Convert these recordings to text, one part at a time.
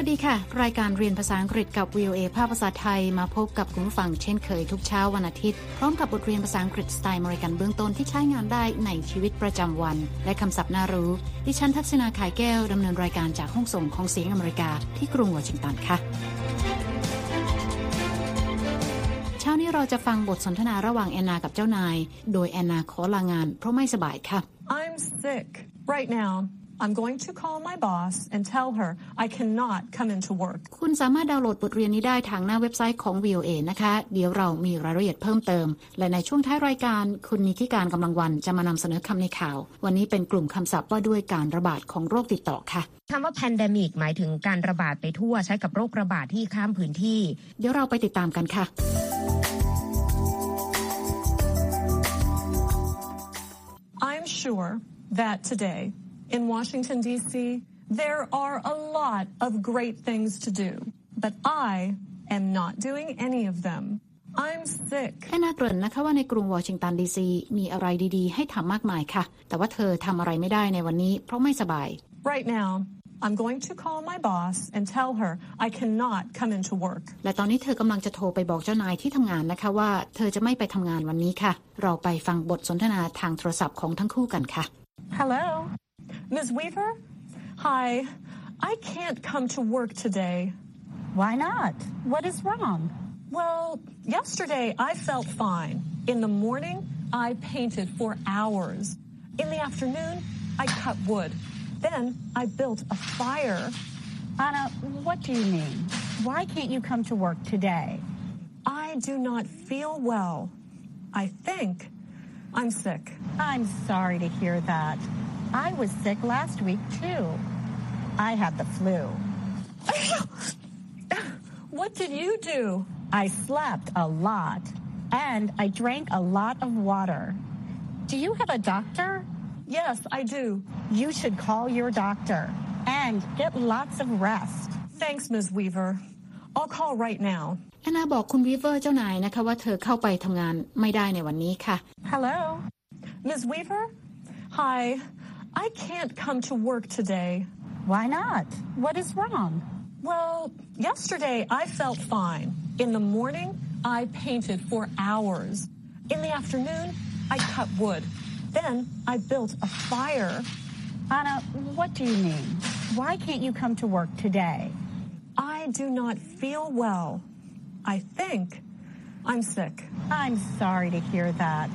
วัสดีค่ะรายการเรียนภาษาอังกฤษกับ VOA ภาคภาษาไทยมาพบกับคุณผู้ฟังเช่นเคยทุกเช้าวันอาทิตย์พร้อมกับบทเรียนภาษาอังกฤษสไตล์อเมริกันเบื้องต้นที่ใช้งานได้ในชีวิตประจำวันและคำศัพท์น่ารู้ดิฉันทัศนาขายแก้วดำเนินรายการจากห้องส่งของเสียงอเมริกาที่กรุงวอชิงตันค่ะเช้านี้เราจะฟังบทสนทนาระหว่างแอนนากับเจ้านายโดยแอนนาขอลางานเพราะไม่สบายค่ะ I'm sick right now.I'm going to call my boss and tell her I cannot come into work. คุณสามารถดาวน์โหลดบทเรียนนี้ได้ทางหน้าเว็บไซต์ของ VOA นะคะเดี๋ยวเรามีรายละเอียดเพิ่มเติมและในช่วงท้ายรายการคุณนิติการกำลังวันจะมานำเสนอคำในข่าววันนี้เป็นกลุ่มคำศัพท์ว่าด้วยการระบาดของโรคติดต่อค่ะคำว่า pandemic หมายถึงการระบาดไปทั่วใช้กับโรคระบาดที่ข้ามพื้นที่เดี๋ยวเราไปติดตามกันค่ะI'm sure that today.In Washington, D.C., there are a lot of great things to do, but I am not doing any of them. I'm sick. แอนนาเกริ่นนะคะว่าในกรุงวอชิงตันดีซีมีอะไรดีๆให้ทำมากมายค่ะแต่ว่าเธอทำอะไรไม่ได้ในวันนี้เพราะไม่สบาย Right now, I'm going to call my boss and tell her I cannot come into work. และตอนนี้เธอกำลังจะโทรไปบอกเจ้านายที่ทำงานนะคะว่าเธอจะไม่ไปทำงานวันนี้ค่ะเราไปฟังบทสนทนาทางโทรศัพท์ของทั้งคู่กันค่ะ Hello.Ms. Weaver, hi. I can't come to work today. Why not? What is wrong? Well, yesterday I felt fine. In the morning, I painted for hours. In the afternoon, I cut wood. Then I built a fire. Anna, what do you mean? Why can't you come to work today? I do not feel well. I think I'm sick. I'm sorry to hear that.I was sick last week, too. I had the flu. What did you do? I slept a lot, and I drank a lot of water. Do you have a doctor? Yes, I do. You should call your doctor and get lots of rest. Thanks, Ms. Weaver. I'll call right now. แอนนาบอกคุณ Weaver เจ้านายนะคะว่าเธอเข้าไปทำงานไม่ได้ในวันนี้ค่ะ Hello, Ms. Weaver. Hi.I can't come to work today. Why not? What is wrong? Well, yesterday I felt fine. In the morning, I painted for hours. In the afternoon, I cut wood. Then I built a fire. Anna, what do you mean? Why can't you come to work today? I do not feel well. I think I'm sick. I'm sorry to hear that.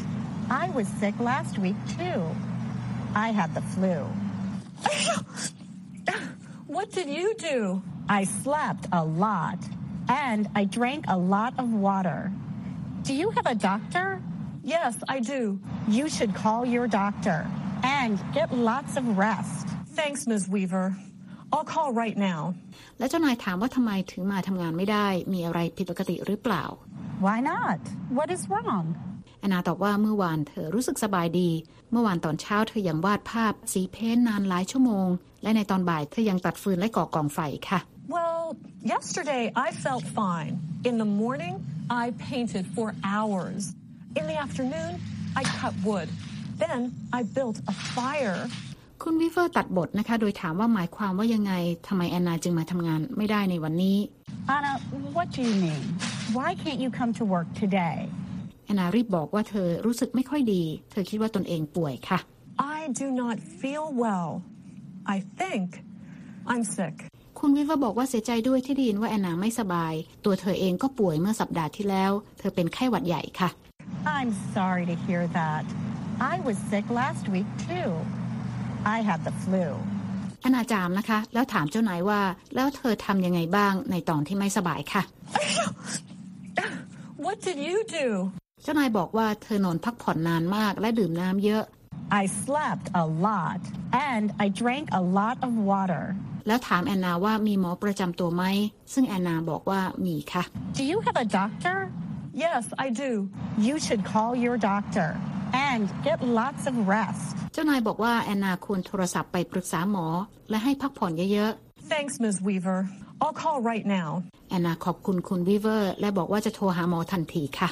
I was sick last week, too.I had the flu. What did you do? I slept a lot, and I drank a lot of water. Do you have a doctor? Yes, I do. You should call your doctor and get lots of rest. Thanks, Ms. Weaver. I'll call right now. และเจ้านายถามว่าทำไมถึงมาทำงานไม่ได้มีอะไรผิดปกติหรือเปล่า Why not? What is wrong?แอนนาตอบว่าเมื่อวานเธอรู้สึกสบายดีเมื่อวานตอนเช้าเธอยังวาดภาพสีเพ้นท์นานหลายชั่วโมงและในตอนบ่ายเธอยังตัดฟืนและก่อกองไฟค่ะ Well, yesterday I felt fine. In the morning, I painted for hours. In the afternoon, I cut wood. Then I built a fire. คุณวิเฟอร์ตัดบทนะคะโดยถามว่าหมายความว่ายังไงทำไมแอนนาจึงมาทำงานไม่ได้ในวันนี้ Anna, what do you mean? Why can't you come to work today?แอนนารีบบอกว่าเธอรู้สึกไม่ค่อยดีเธอคิดว่าตนเองป่วยค่ะ I do not feel well. I think I'm sick. คุณวิวาบอกว่าเสียใจด้วยที่ได้ยินว่าแอนนาไม่สบายตัวเธอเองก็ป่วยเมื่อสัปดาห์ที่แล้วเธอเป็นไข้หวัดใหญ่ค่ะ I'm sorry to hear that. I was sick last week too. I had the flu. แอนนาจามนะคะแล้วถามเจ้านายว่าแล้วเธอทำยังไงบ้างในตอนที่ไม่สบายค่ะ What did you do?เจ้านายบอกว่าเธอนอนพักผ่อนนานมากและดื่มน้ำเยอะ I slept a lot and I drank a lot of water แล้วถามแอนนาว่ามีหมอประจำตัวไหมซึ่งแอนนาบอกว่ามีค่ะ Do you have a doctor? Yes, I do. You should call your doctor and get lots of rest เจ้านายบอกว่าแอนนาควรโทรศัพท์ไปปรึกษาหมอและให้พักผ่อนเยอะๆ Thanks, Ms. Weaver. I'll call right now. แอนนาขอบคุณคุณ Weaver และบอกว่าจะโทรหาหมอทันทีค่ะ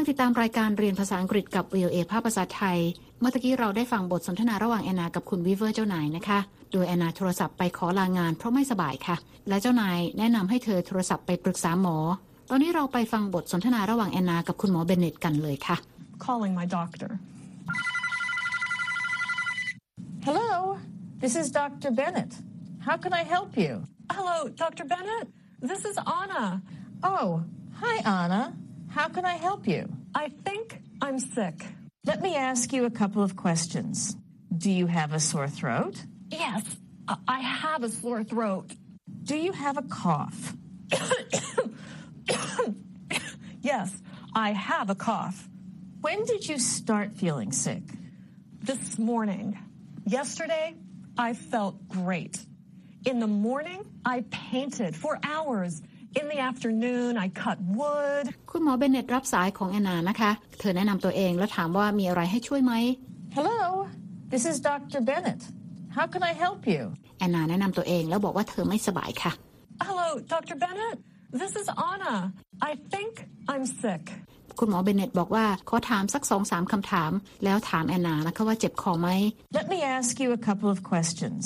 ติด ตามรายการเรียนภาษาอังกฤษกับ VOA ภาคภาษาไทยเมื่อกี้เราได้ฟังบทสนทนาระหว่างแอนนากับคุณ Weaver เจ้านายนะคะโดยแอนนาโทรศัพท์ไปขอลางานเพราะไม่สบายค่ะและเจ้านายแนะนำให้เธอโทรศัพท์ไปปรึกษาหมอตอนนี้เราไปฟังบทสนทนาระหว่างแอนนากับคุณหมอ Bennett กันเลยค่ะ Calling my doctor Hello This is Dr. Bennett How can I help you Hello Dr. Bennett This is Anna Oh Hi Anna How can I help you I think I'm sick Let me ask you a couple of questions. Do you have a sore throat? Yes, I have a sore throat. Do you have a cough? Yes, I have a cough. When did you start feeling sick? This morning. Yesterday, I felt great. In the morning, I painted for hours.In the afternoon, I cut wood. คุณหมอเบนเนตรับสายของแอนนานะคะเธอแนะนำตัวเองและถามว่ามีอะไรให้ช่วยไหม Hello, this is Dr. Bennett. How can I help you? แอนนาแนะนำตัวเองแล้วบอกว่าเธอไม่สบายค่ะ Hello, Dr. Bennett. This is Anna. I think I'm sick. คุณหมอเบนเนตบอกว่าขอถามสัก 2-3 คำถามแล้วถามแอนนานะคะว่าเจ็บคอไหม Let me ask you a couple of questions.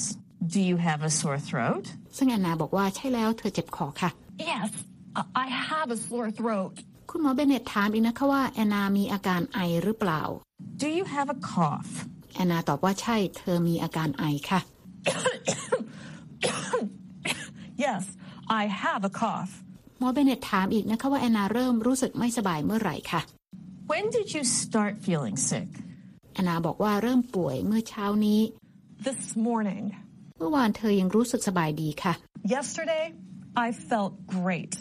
Do you have a sore throat? ซึ่งแอนนาบอกว่าใช่แล้วเธอเจ็บคอค่ะYes, I have a sore throat. คุณหมอเบนเนตถามอีกนะคะว่าแอนนามีอาการไอหรือเปล่า Do you have a cough? แอนนาตอบว่าใช่เธอมีอาการไอค่ะ Yes, I have a cough. หมอเบนเนตถามอีกนะคะว่าแอนนาเริ่มรู้สึกไม่สบายเมื่อไหร่ค่ะ When did you start feeling sick? แอนนาบอกว่าเริ่มป่วยเมื่อเช้านี้ This morning. เมื่อวานเธอยังรู้สึกสบายดีค่ะ Yesterday.I felt great.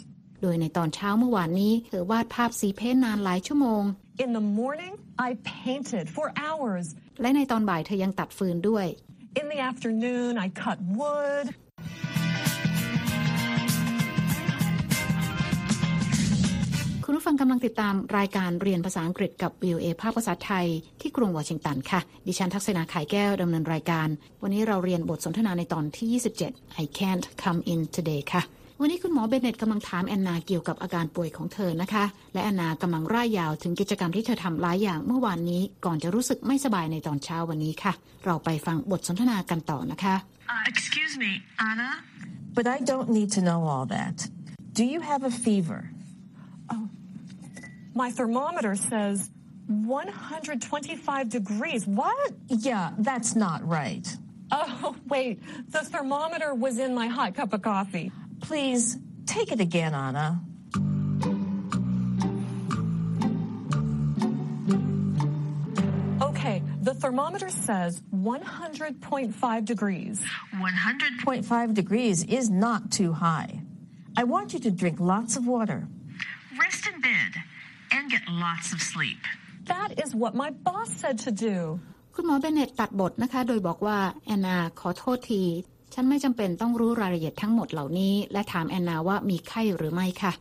โดยในตอนเช้าเมื่อวานนี้เธอวาดภาพสีเพ้นนานหลายชั่วโมง In the morning, I painted for hours. และในตอนบ่ายเธอยังตัดฟืนด้วย In the afternoon, I cut wood. คุณผู้ฟังกำลังติดตามรายการเรียนภาษาอังกฤษกับ VOA ภาคภาษาไทยที่กรุงวอชิงตันค่ะดิฉันทักษณาขายแก้วดำเนินรายการวันนี้เราเรียนบทสนทนาในตอนที่27 I can't come in today ค่ะวันนี้คุณหมอเบนเนตกำลังถามแอนนาเกี่ยวกับอาการป่วยของเธอนะคะและแอนนากำลังร่ายยาวถึงกิจกรรมที่เธอทำหลายอย่างเมื่อวานนี้ก่อนจะรู้สึกไม่สบายในตอนเช้าวันนี้ค่ะเราไปฟังบทสนทนากันต่อนะคะ Excuse me, Anna, but I don't need to know all that. Do you have a fever? Oh, my thermometer says 125 degrees. What? Yeah, that's not right. Oh, wait. The thermometer was in my hot cup of coffee.Please take it again, Anna. Okay, the thermometer says 100.5 degrees. 100.5 degrees is not too high. I want you to drink lots of water. Rest in bed and get lots of sleep. That is what my boss said to do. คุณหมอเบนเนตตัดบทนะคะโดยบอกว่าแอนนาขอโทษทีฉันไม่จำเป็นต้องรู้รายละเอียดทั้งหมดเหล่านี้และถามแอนนาว่ามีไข้หรือไม่ค่ะ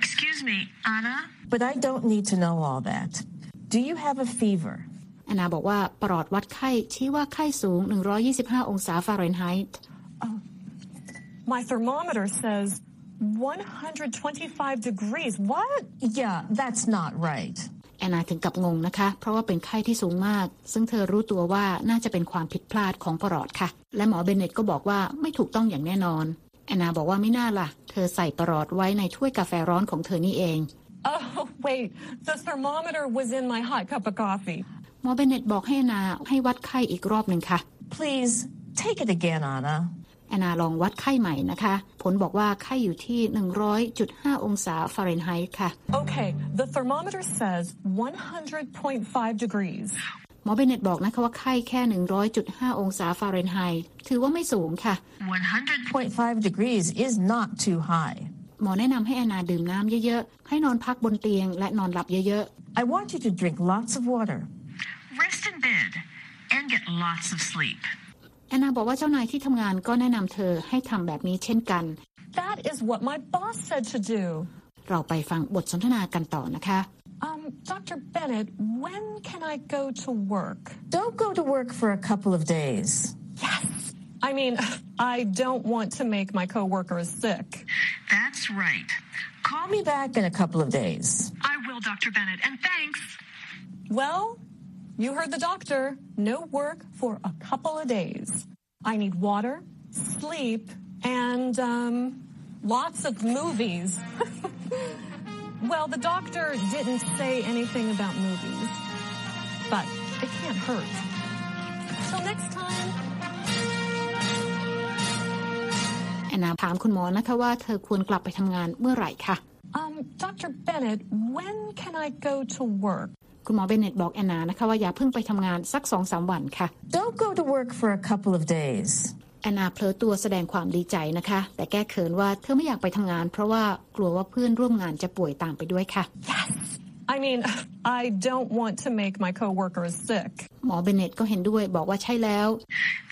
Excuse me, Anna, but I don't need to know all that. Do you have a fever? แอนนาบอกว่าปลอดวัดไข้ชี้ว่าไข้สูง125องศาฟาเรนไฮต์ My thermometer says 125 degrees. What? Yeah, that's not right. แอนนาถึงกับงงนะคะเพราะว่าเป็นไข้ที่สูงมากซึ่งเธอรู้ตัวว่าน่าจะเป็นความผิดพลาดของปลอดค่ะและหมอเบนเนตก็บอกว่าไม่ถูกต้องอย่างแน่นอนแอนนาบอกว่าไม่น่าล่ะเธอใส่ปลอดไว้ในถ้วยกาแฟร้อนของเธอนี่เอง Oh wait the thermometer was in my hot cup of coffee หมอเบนเนตบอกให้แอนนาให้วัดไข้อีกรอบนึงค่ะ Please take it again Anna แอนนาลองวัดไข้ใหม่นะคะผลบอกว่าไข้อยู่ที่ 100.5 องศาฟาเรนไฮต์ค่ะ Okay the thermometer says 100.5 degreesหมอเบนเนตบอกนะคะว่าไข้แค่ 100.5 องศาฟาเรนไฮต์ถือว่าไม่สูงค่ะ 100.5 degrees is not too high หมอแนะนำให้แอนนาดื่มน้ำเยอะๆให้นอนพักบนเตียงและนอนหลับเยอะๆ I want you to drink lots of water. Rest in bed and get lots of sleep. แอนนาบอกว่าเจ้านายที่ทำงานก็แนะนำเธอให้ทำแบบนี้เช่นกัน That is what my boss said to do. เราไปฟังบทสนทนากันต่อนะคะDr. Bennett, when can I go to work? Don't go to work for a couple of days. Yes. I mean, I don't want to make my coworkers sick. That's right. Call me back in a couple of days. I will, Dr. Bennett, and thanks. Well, you heard the doctor. No work for a couple of days. I need water, sleep, and lots of movies. Well, the doctor didn't say anything about movies, but it can't hurt. Till next time.Anna ถามคุณหมอนะคะว่าเธอควรกลับไปทำงานเมื่อไหร่ค่ะ Dr. Bennett, when can I go to work? คุณหมอ Bennett บอก Anna นะคะว่าอย่าเพิ่งไปทำงานสัก 2-3 วันค่ะ Don't go to work for a couple of days. Anna เผลอตัวแสดงความดีใจนะคะแต่แก้เขินว่าเธอไม่อยากไปทำงานเพราะว่ากลัวว่าเพื่อนร่วมงานจะป่วยตามไปด้วยค่ะ Yes. I mean, I don't want to make my coworkers sick. หมอ Bennett ก็เห็นด้วยบอกว่าใช่แล้ว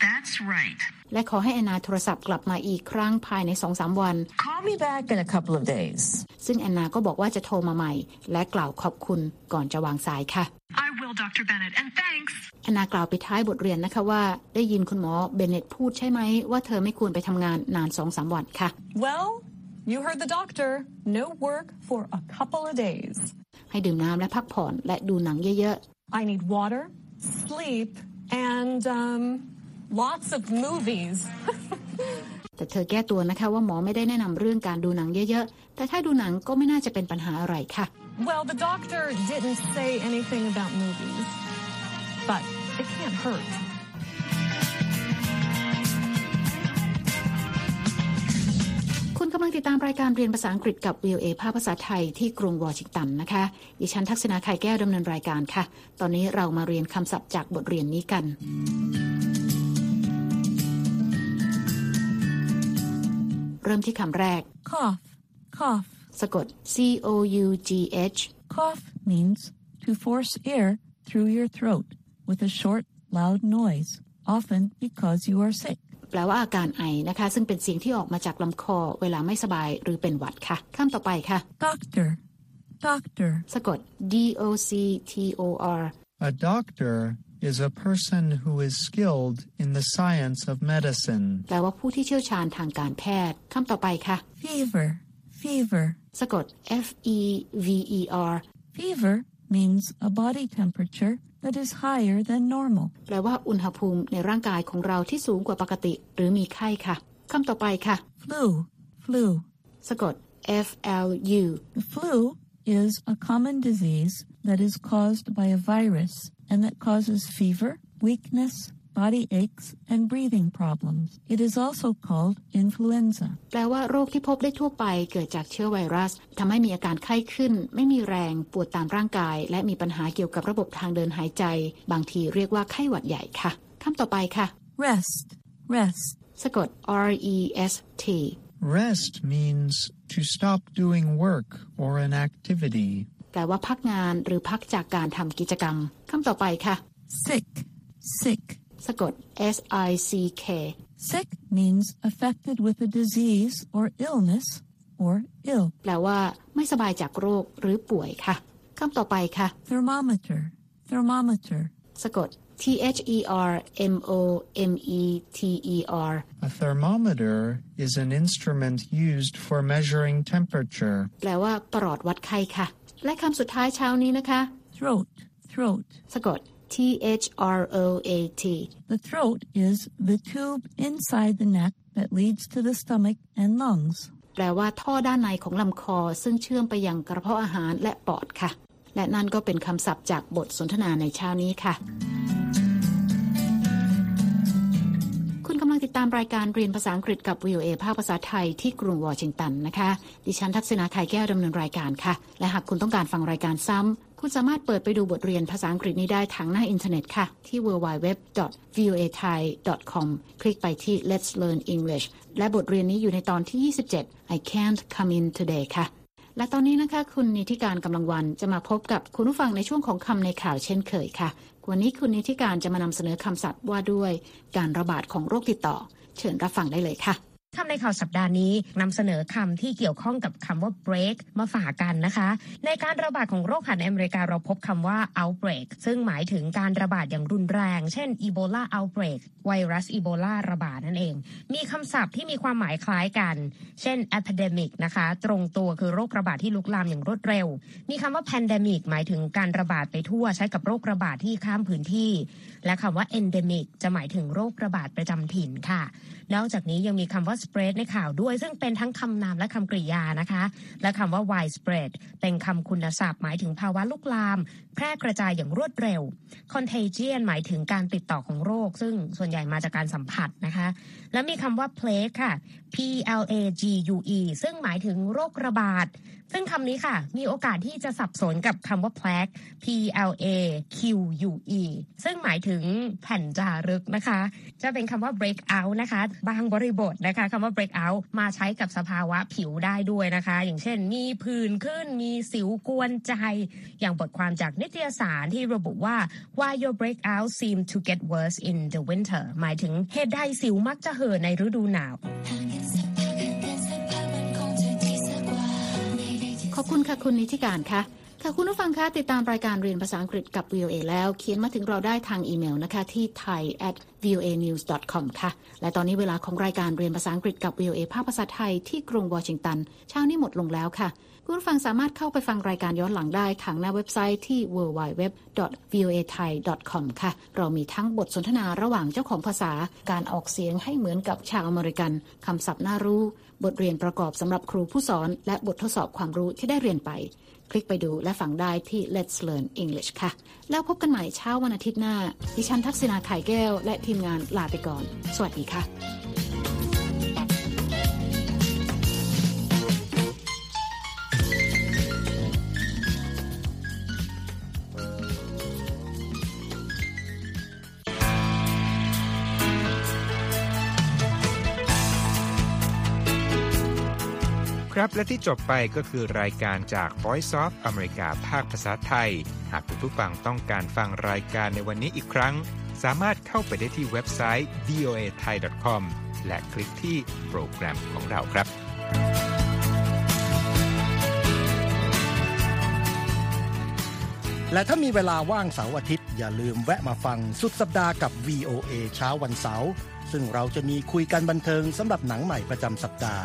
That's right.และขอให้แอนนาโทรศัพท์กลับมาอีกครั้งภายใน 2-3 วัน Call me back in a couple of days ซึ่งแอนนาก็บอกว่าจะโทรมาใหม่และกล่าวขอบคุณก่อนจะวางสายค่ะ I will Dr. Bennett and thanks แอนนากล่าวปิดท้ายบทเรียนนะคะว่าได้ยินคุณหมอเบนเนตพูดใช่ไหมว่าเธอไม่ควรไปทำงานนาน 2-3 วันค่ะ Well you heard the doctor no work for a couple of days ให้ดื่มน้ำและพักผ่อนและดูหนังเยอะๆ I need water, sleep and Lots of movies. แต่เธอแก้ตัวนะคะว่าหมอไม่ได้แนะนำเรื่องการดูหนังเยอะๆแต่ถ้าดูหนังก็ไม่น่าจะเป็นปัญหาอะไรค่ะ Well, the doctor didn't say anything about movies, but it can't hurt. คุณกำลังติดตามรายการเรียนภาษาอังกฤษกับ VOA ภาษาไทยที่กรุงวอชิงตันนะคะดิฉันทักษณาไข่แก้วดำเนินรายการค่ะตอนนี้เรามาเรียนคำศัพท์จากบทเรียนนี้กันเริ่มที่คำแรก cough cough สะกด c o u g h cough means to force air through your throat with a short loud noise often because you are sick แปลว่าอาการไอนะคะซึ่งเป็นเสียงที่ออกมาจากลำคอเวลาไม่สบายหรือเป็นหวัดค่ะคำต่อไปค่ะ doctor doctor สะกด d o c t o r A doctor is a person who is skilled in the science of medicine แปลว่าผู้ที่เชี่ยวชาญทางการแพทย์คำต่อไปค่ะ fever fever สะกด f e v e r fever means a body temperature that is higher than normal แปลว่าอุณหภูมิในร่างกายของเราที่สูงกว่าปกติหรือมีไข้ค่ะคำต่อไปค่ะ flu flu สะกด f l u The flu is a common disease that is caused by a virus and that causes fever, weakness, body aches, and breathing problems. It is also called influenza. แปลว่าโรคที่พบได้ทั่วไปเกิดจากเชื้อไวรัสทำให้มีอาการไข้ขึ้นไม่มีแรงปวดตามร่างกายและมีปัญหาเกี่ยวกับระบบทางเดินหายใจบางทีเรียกว่าไข้หวัดใหญ่ค่ะคำต่อไปค่ะ rest rest สะกด r e s t rest means to stop doing work or an activity.แปลว่าพักงานหรือพักจากการทำกิจกรรมคำต่อไปค่ะ sick sick สะกด s i c k sick means affected with a disease or illness or ill แปลว่าไม่สบายจากโรคหรือป่วยค่ะคำต่อไปค่ะ thermometer thermometer สะกด t h e r m o m e t e r A thermometer is an instrument used for measuring temperature แปลว่าปลอดวัดไข้ค่ะและคำสุดท้ายเช้านี้นะคะ throat throat สะกด t h r o a t The throat is the tube inside the neck that leads to the stomach and lungs แปลว่าท่อด้านในของลำคอซึ่งเชื่อมไปยังกระเพาะอาหารและปอดค่ะและนั่นก็เป็นคำศัพท์จากบทสนทนาในเช้านี้ค่ะคุณกำลังติดตามรายการเรียนภาษาอังกฤษกับ VOA ภาคภาษาไทยที่กรุงวอชิงตันนะคะดิฉันทักษณาไข่แก้วดำเนินรายการค่ะและหากคุณต้องการฟังรายการซ้ำคุณสามารถเปิดไปดูบทเรียนภาษาอังกฤษนี้ได้ทางหน้าอินเทอร์เน็ตค่ะที่ www.voathai.com คลิกไปที่ Let's Learn English และบทเรียนนี้อยู่ในตอนที่ 27 I can't come in today ค่ะและตอนนี้นะคะคุณนิติการกำลังวันจะมาพบกับคุณผู้ฟังในช่วงของคำในข่าวเช่นเคยค่ะวันนี้คุณนิติการจะมานำเสนอคำศัพท์ว่าด้วยการระบาดของโรคติดต่อเชิญรับฟังได้เลยค่ะ คำในข่าวสัปดาห์นี้นำเสนอคำที่เกี่ยวข้องกับคำว่า break มาฝากกันนะคะในการระบาดของโรคหัดในอเมริกาเราพบคำว่า outbreak ซึ่งหมายถึงการระบาดอย่างรุนแรงเช่น Ebola outbreak ไวรัส Ebola ระบาดนั่นเองมีคำศัพท์ที่มีความหมายคล้ายกันเช่น epidemic นะคะตรงตัวคือโรคระบาดที่ลุกลามอย่างรวดเร็วมีคำว่า pandemic หมายถึงการระบาดไปทั่วใช้กับโรคระบาดที่ข้ามพื้นที่และคำว่า endemic จะหมายถึงโรคระบาดประจำถิ่นค่ะนอกจากนี้ยังมีคำว่าspread ในข่าวด้วยซึ่งเป็นทั้งคำนามและคำกริยานะคะและคำว่า widespread เป็นคำคุณศัพท์หมายถึงภาวะลุกลามแพร่กระจายอย่างรวดเร็ว contagion หมายถึงการติดต่อของโรคซึ่งส่วนใหญ่มาจากการสัมผัสนะคะและมีคำว่า plague ค่ะ plague ซึ่งหมายถึงโรคระบาดซึ่งคำนี้ค่ะมีโอกาสที่จะสับสนกับคำว่า plaque plaque ซึ่งหมายถึงแผ่นจารึกนะคะจะเป็นคำว่า break out นะคะบางบริบทนะคะคำว่า break out มาใช้กับสภาวะผิวได้ด้วยนะคะอย่างเช่นมีผื่นขึ้นมีสิวกวนใจอย่างบทความจากนิตยสารที่ระบุว่า why your break out seem to get worse in the winter หมายถึงเหตุใดสิวมักจะเห่อในฤดูหนาวขอบคุณค่ะคุณนิติการค่ะค่ะคุณผู้ฟังคะติดตามรายการเรียนภาษาอังกฤษกับ VOA แล้วเขียนมาถึงเราได้ทางอีเมลนะคะที่ thai@voanews.com ค่ะและตอนนี้เวลาของรายการเรียนภาษาอังกฤษกับ VOA ภาคภาษาไทยที่กรุงวอชิงตันเช้านี้หมดลงแล้วค่ะคุณผู้ฟังสามารถเข้าไปฟังรายการย้อนหลังได้ทางหน้าเว็บไซต์ที่ www.voathai.com ค่ะเรามีทั้งบทสนทนาระหว่างเจ้าของภาษาการออกเสียงให้เหมือนกับชาวอเมริกันคำศัพท์น่ารู้บทเรียนประกอบสำหรับครูผู้สอนและบททดสอบความรู้ที่ได้เรียนไปคลิกไปดูและฟังได้ที่ Let's Learn English ค่ะแล้วพบกันใหม่เช้าวันอาทิตย์หน้าดิฉันทักษิณาไข่แก้วและทีมงานลาไปก่อนสวัสดีค่ะครับและที่จบไปก็คือรายการจาก Voice of America ภาคภาษาไทยหากคุณผู้ฟังต้องการฟังรายการในวันนี้อีกครั้งสามารถเข้าไปได้ที่เว็บไซต์ voathai.com และคลิกที่โปรแกรมของเราครับและถ้ามีเวลาว่างเสาร์อาทิตย์อย่าลืมแวะมาฟังสุดสัปดาห์กับ VOA เช้าวันเสาร์ซึ่งเราจะมีคุยกันบันเทิงสำหรับหนังใหม่ประจำสัปดาห์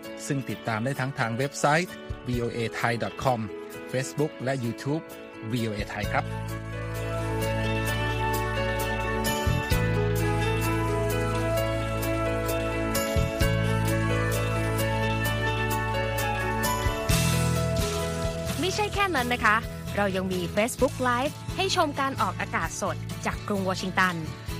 ซึ่งติดตามได้ทั้งทางเว็บไซต์ voathai.com Facebook และ YouTube VOA Thai ครับไม่ใช่แค่นั้นนะคะเรายังมี Facebook Live ให้ชมการออกอากาศสดจากกรุงวอชิงตัน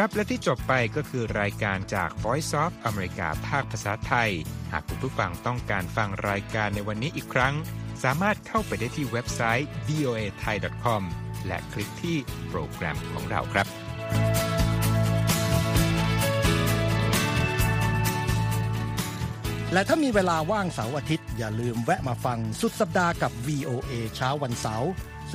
ครับและที่จบไปก็คือรายการจาก Voice of America ภาคภาษาไทยหากคุณผู้ฟังต้องการฟังรายการในวันนี้อีกครั้งสามารถเข้าไปได้ที่เว็บไซต์ voathai.com และคลิกที่โปรแกรมของเราครับและถ้ามีเวลาว่างเสาร์อาทิตย์อย่าลืมแวะมาฟังสุดสัปดาห์กับ VOA เช้าวันเสาร์ซ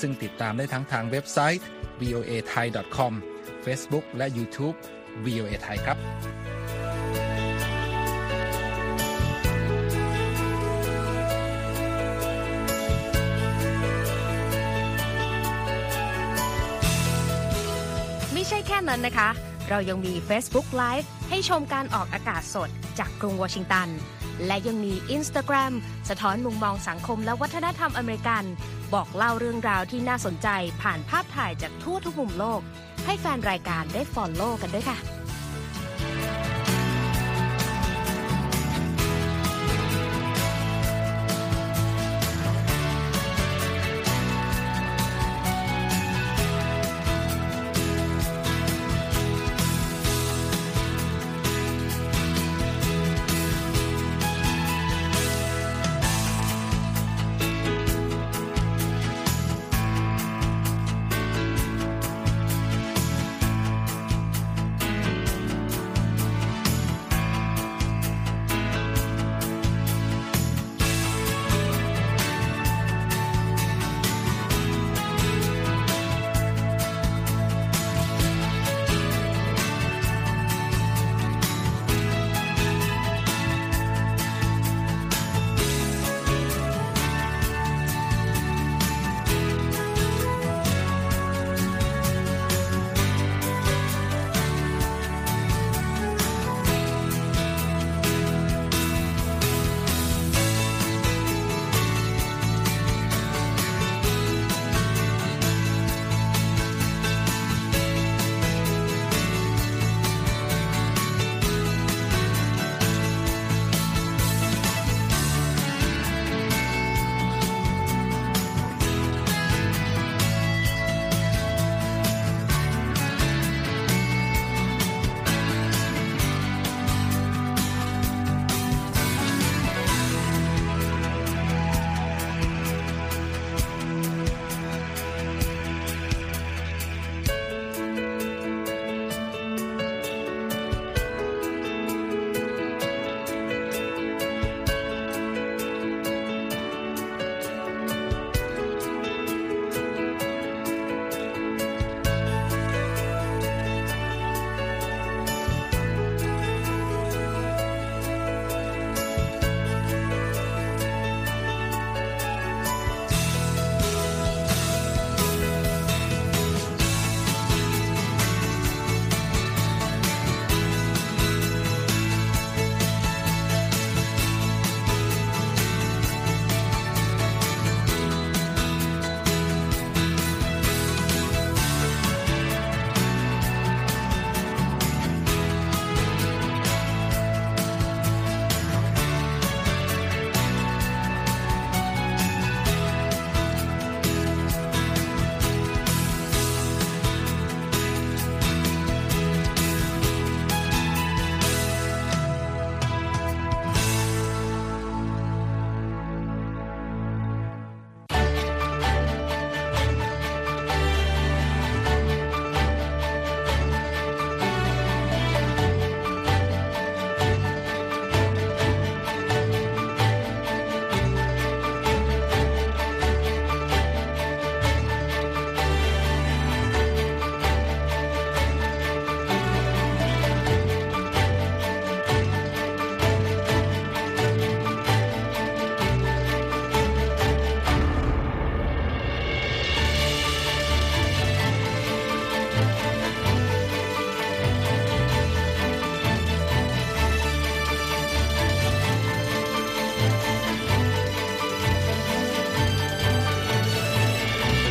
ซึ่งติดตามได้ทั้งทางเว็บไซต์ voathai.com Facebook และ YouTube VOA Thai ครับไม่ใช่แค่นั้นนะคะเรายังมี Facebook Live ให้ชมการออกอากาศสดจากกรุงวอชิงตันและยังมี Instagram สะท้อนมุมมองสังคมและวัฒนธรรมอเมริกันบอกเล่าเรื่องราวที่น่าสนใจผ่านภาพถ่ายจากทั่วทุกมุมโลกให้แฟนรายการได้ฟอลโล่กันด้วยค่ะ